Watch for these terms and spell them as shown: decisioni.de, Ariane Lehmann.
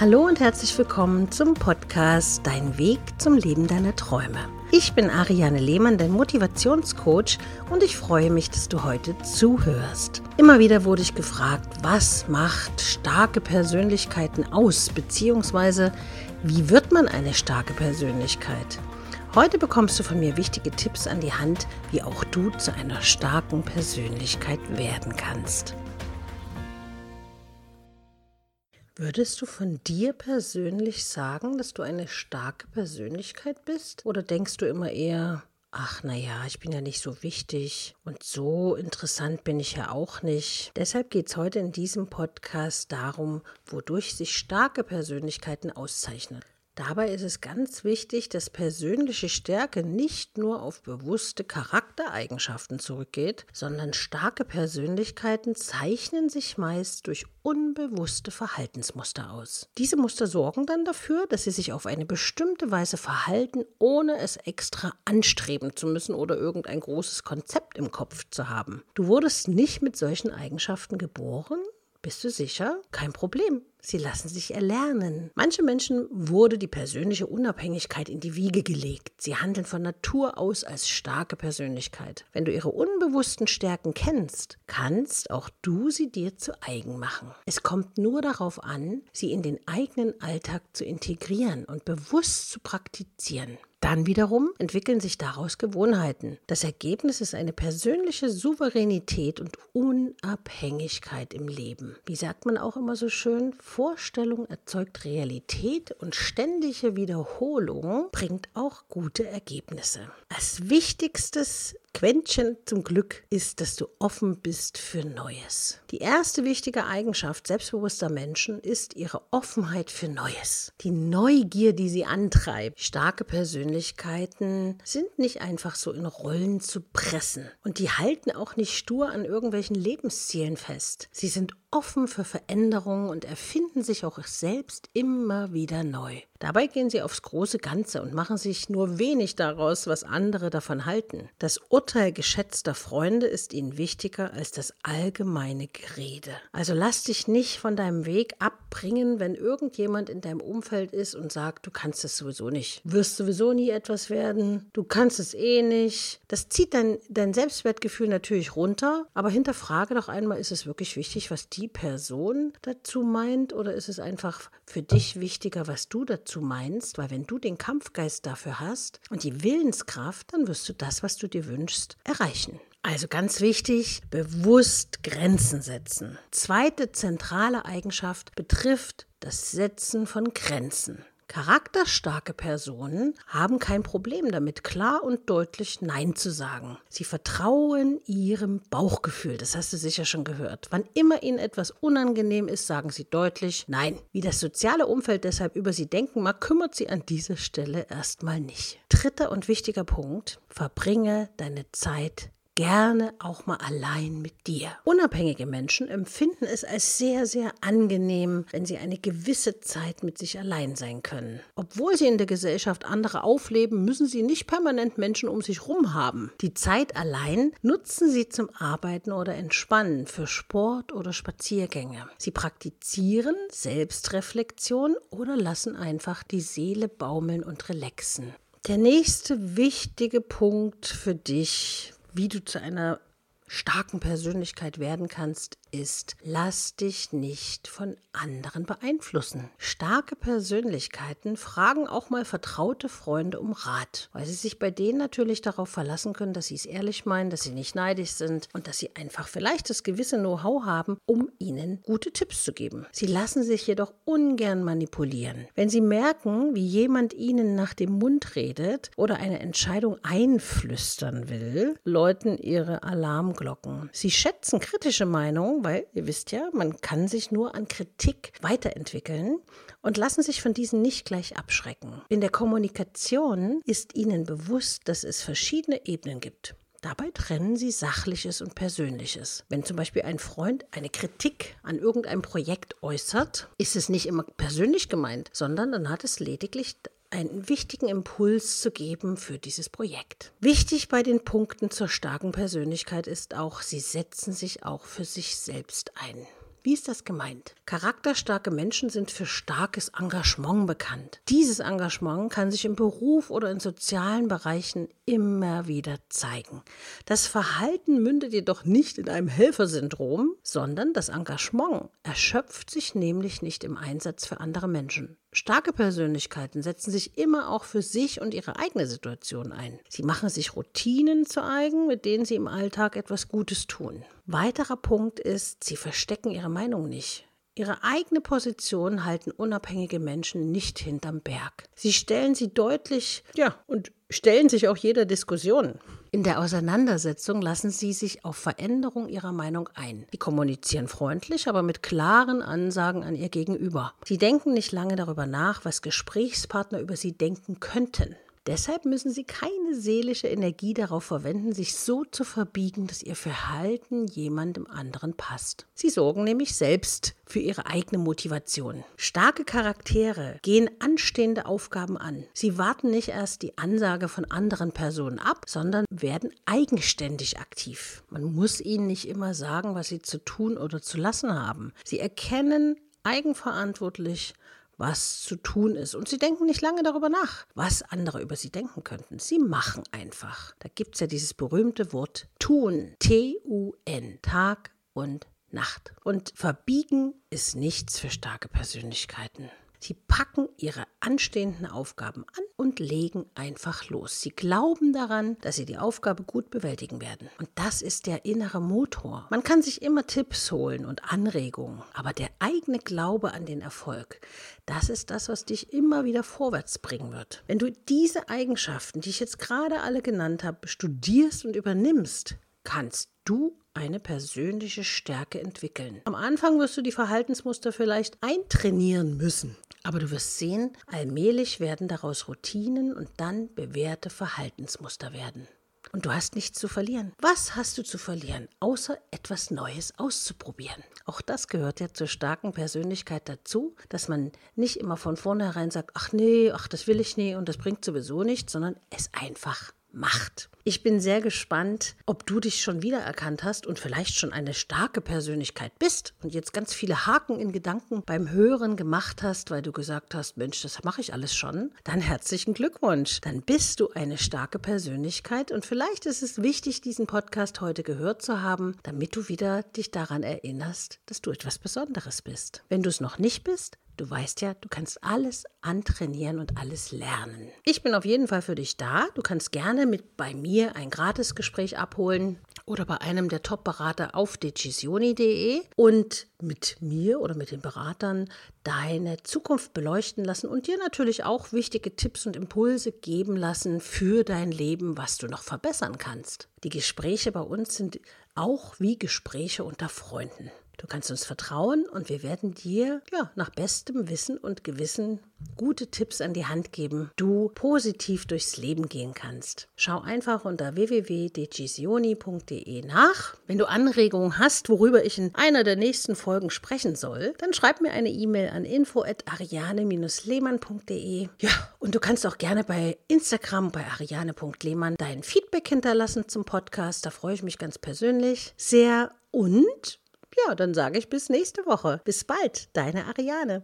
Hallo und herzlich willkommen zum Podcast Dein Weg zum Leben deiner Träume. Ich bin Ariane Lehmann, dein Motivationscoach, und ich freue mich, dass du heute zuhörst. Immer wieder wurde ich gefragt, was macht starke Persönlichkeiten aus, beziehungsweise wie wird man eine starke Persönlichkeit? Heute bekommst du von mir wichtige Tipps an die Hand, wie auch du zu einer starken Persönlichkeit werden kannst. Würdest du von dir persönlich sagen, dass du eine starke Persönlichkeit bist? Oder denkst du immer eher, ach naja, ich bin ja nicht so wichtig und so interessant bin ich ja auch nicht? Deshalb geht es heute in diesem Podcast darum, wodurch sich starke Persönlichkeiten auszeichnen. Dabei ist es ganz wichtig, dass persönliche Stärke nicht nur auf bewusste Charaktereigenschaften zurückgeht, sondern starke Persönlichkeiten zeichnen sich meist durch unbewusste Verhaltensmuster aus. Diese Muster sorgen dann dafür, dass sie sich auf eine bestimmte Weise verhalten, ohne es extra anstreben zu müssen oder irgendein großes Konzept im Kopf zu haben. Du wurdest nicht mit solchen Eigenschaften geboren? Bist du sicher? Kein Problem. Sie lassen sich erlernen. Manche Menschen wurde die persönliche Unabhängigkeit in die Wiege gelegt. Sie handeln von Natur aus als starke Persönlichkeit. Wenn du ihre unbewussten Stärken kennst, kannst auch du sie dir zu eigen machen. Es kommt nur darauf an, sie in den eigenen Alltag zu integrieren und bewusst zu praktizieren. Dann wiederum entwickeln sich daraus Gewohnheiten. Das Ergebnis ist eine persönliche Souveränität und Unabhängigkeit im Leben. Wie sagt man auch immer so schön, Vorstellung erzeugt Realität und ständige Wiederholung bringt auch gute Ergebnisse. Als wichtigstes Quäntchen zum Glück ist, dass du offen bist für Neues. Die erste wichtige Eigenschaft selbstbewusster Menschen ist ihre Offenheit für Neues. Die Neugier, die sie antreibt. Starke Persönlichkeiten sind nicht einfach so in Rollen zu pressen. Und die halten auch nicht stur an irgendwelchen Lebenszielen fest. Sie sind offen für Veränderungen und erfinden sich auch selbst immer wieder neu. Dabei gehen sie aufs große Ganze und machen sich nur wenig daraus, was andere davon halten. Das Urteil geschätzter Freunde ist ihnen wichtiger als das allgemeine Gerede. Also lass dich nicht von deinem Weg abbringen, wenn irgendjemand in deinem Umfeld ist und sagt, du kannst es sowieso nicht, wirst sowieso nie etwas werden, du kannst es eh nicht. Das zieht dein Selbstwertgefühl natürlich runter, aber hinterfrage doch einmal, ist es wirklich wichtig, was die Person dazu meint, oder ist es einfach für dich wichtiger, was du dazu meinst, weil wenn du den Kampfgeist dafür hast und die Willenskraft, dann wirst du das, was du dir wünschst, erreichen. Also ganz wichtig, bewusst Grenzen setzen. Zweite zentrale Eigenschaft betrifft das Setzen von Grenzen. Charakterstarke Personen haben kein Problem damit, klar und deutlich Nein zu sagen. Sie vertrauen ihrem Bauchgefühl, das hast du sicher schon gehört. Wann immer ihnen etwas unangenehm ist, sagen sie deutlich Nein. Wie das soziale Umfeld deshalb über sie denken mag, kümmert sie an dieser Stelle erstmal nicht. Dritter und wichtiger Punkt, verbringe deine Zeit gerne auch mal allein mit dir. Unabhängige Menschen empfinden es als sehr, sehr angenehm, wenn sie eine gewisse Zeit mit sich allein sein können. Obwohl sie in der Gesellschaft andere aufleben, müssen sie nicht permanent Menschen um sich rum haben. Die Zeit allein nutzen sie zum Arbeiten oder Entspannen, für Sport oder Spaziergänge. Sie praktizieren Selbstreflexion oder lassen einfach die Seele baumeln und relaxen. Der nächste wichtige Punkt für dich, wie du zu einer starken Persönlichkeit werden kannst, ist, lass dich nicht von anderen beeinflussen. Starke Persönlichkeiten fragen auch mal vertraute Freunde um Rat, weil sie sich bei denen natürlich darauf verlassen können, dass sie es ehrlich meinen, dass sie nicht neidisch sind und dass sie einfach vielleicht das gewisse Know-how haben, um ihnen gute Tipps zu geben. Sie lassen sich jedoch ungern manipulieren. Wenn sie merken, wie jemand ihnen nach dem Mund redet oder eine Entscheidung einflüstern will, läuten ihre Alarmglocken. Sie schätzen kritische Meinung, weil ihr wisst ja, man kann sich nur an Kritik weiterentwickeln, und lassen sich von diesen nicht gleich abschrecken. In der Kommunikation ist ihnen bewusst, dass es verschiedene Ebenen gibt. Dabei trennen sie Sachliches und Persönliches. Wenn zum Beispiel ein Freund eine Kritik an irgendeinem Projekt äußert, ist es nicht immer persönlich gemeint, sondern dann hat es lediglich einen wichtigen Impuls zu geben für dieses Projekt. Wichtig bei den Punkten zur starken Persönlichkeit ist auch, sie setzen sich auch für sich selbst ein. Wie ist das gemeint? Charakterstarke Menschen sind für starkes Engagement bekannt. Dieses Engagement kann sich im Beruf oder in sozialen Bereichen immer wieder zeigen. Das Verhalten mündet jedoch nicht in einem Helfersyndrom, sondern das Engagement erschöpft sich nämlich nicht im Einsatz für andere Menschen. Starke Persönlichkeiten setzen sich immer auch für sich und ihre eigene Situation ein. Sie machen sich Routinen zu eigen, mit denen sie im Alltag etwas Gutes tun. Weiterer Punkt ist, sie verstecken ihre Meinung nicht. Ihre eigene Position halten unabhängige Menschen nicht hinterm Berg. Sie stellen sie deutlich, und stellen sich auch jeder Diskussion. In der Auseinandersetzung lassen sie sich auf Veränderung ihrer Meinung ein. Sie kommunizieren freundlich, aber mit klaren Ansagen an ihr Gegenüber. Sie denken nicht lange darüber nach, was Gesprächspartner über sie denken könnten. Deshalb müssen sie keine seelische Energie darauf verwenden, sich so zu verbiegen, dass ihr Verhalten jemandem anderen passt. Sie sorgen nämlich selbst für ihre eigene Motivation. Starke Charaktere gehen anstehende Aufgaben an. Sie warten nicht erst die Ansage von anderen Personen ab, sondern werden eigenständig aktiv. Man muss ihnen nicht immer sagen, was sie zu tun oder zu lassen haben. Sie erkennen eigenverantwortlich, was zu tun ist. Und sie denken nicht lange darüber nach, was andere über sie denken könnten. Sie machen einfach. Da gibt es ja dieses berühmte Wort tun. T-U-N. Tag und Nacht. Und verbiegen ist nichts für starke Persönlichkeiten. Sie packen ihre anstehenden Aufgaben an und legen einfach los. Sie glauben daran, dass sie die Aufgabe gut bewältigen werden. Und das ist der innere Motor. Man kann sich immer Tipps holen und Anregungen, aber der eigene Glaube an den Erfolg, das ist das, was dich immer wieder vorwärts bringen wird. Wenn du diese Eigenschaften, die ich jetzt gerade alle genannt habe, studierst und übernimmst, kannst du eine persönliche Stärke entwickeln. Am Anfang wirst du die Verhaltensmuster vielleicht eintrainieren müssen. Aber du wirst sehen, allmählich werden daraus Routinen und dann bewährte Verhaltensmuster werden. Und du hast nichts zu verlieren. Was hast du zu verlieren, außer etwas Neues auszuprobieren? Auch das gehört ja zur starken Persönlichkeit dazu, dass man nicht immer von vornherein sagt, das will ich nie und das bringt sowieso nichts, sondern es einfach macht. Ich bin sehr gespannt, ob du dich schon wiedererkannt hast und vielleicht schon eine starke Persönlichkeit bist und jetzt ganz viele Haken in Gedanken beim Hören gemacht hast, weil du gesagt hast, Mensch, das mache ich alles schon. Dann herzlichen Glückwunsch. Dann bist du eine starke Persönlichkeit und vielleicht ist es wichtig, diesen Podcast heute gehört zu haben, damit du wieder dich daran erinnerst, dass du etwas Besonderes bist. Wenn du es noch nicht bist, du weißt ja, du kannst alles antrainieren und alles lernen. Ich bin auf jeden Fall für dich da. Du kannst gerne bei mir ein Gratisgespräch abholen oder bei einem der Top-Berater auf decisioni.de und mit mir oder mit den Beratern deine Zukunft beleuchten lassen und dir natürlich auch wichtige Tipps und Impulse geben lassen für dein Leben, was du noch verbessern kannst. Die Gespräche bei uns sind auch wie Gespräche unter Freunden. Du kannst uns vertrauen und wir werden dir nach bestem Wissen und Gewissen gute Tipps an die Hand geben, du positiv durchs Leben gehen kannst. Schau einfach unter www.decisioni.de nach. Wenn du Anregungen hast, worüber ich in einer der nächsten Folgen sprechen soll, dann schreib mir eine E-Mail an info@ariane-lehmann.de. Und du kannst auch gerne bei Instagram bei ariane.lehmann dein Feedback hinterlassen zum Podcast. Da freue ich mich ganz persönlich sehr und dann sage ich bis nächste Woche. Bis bald, deine Ariane.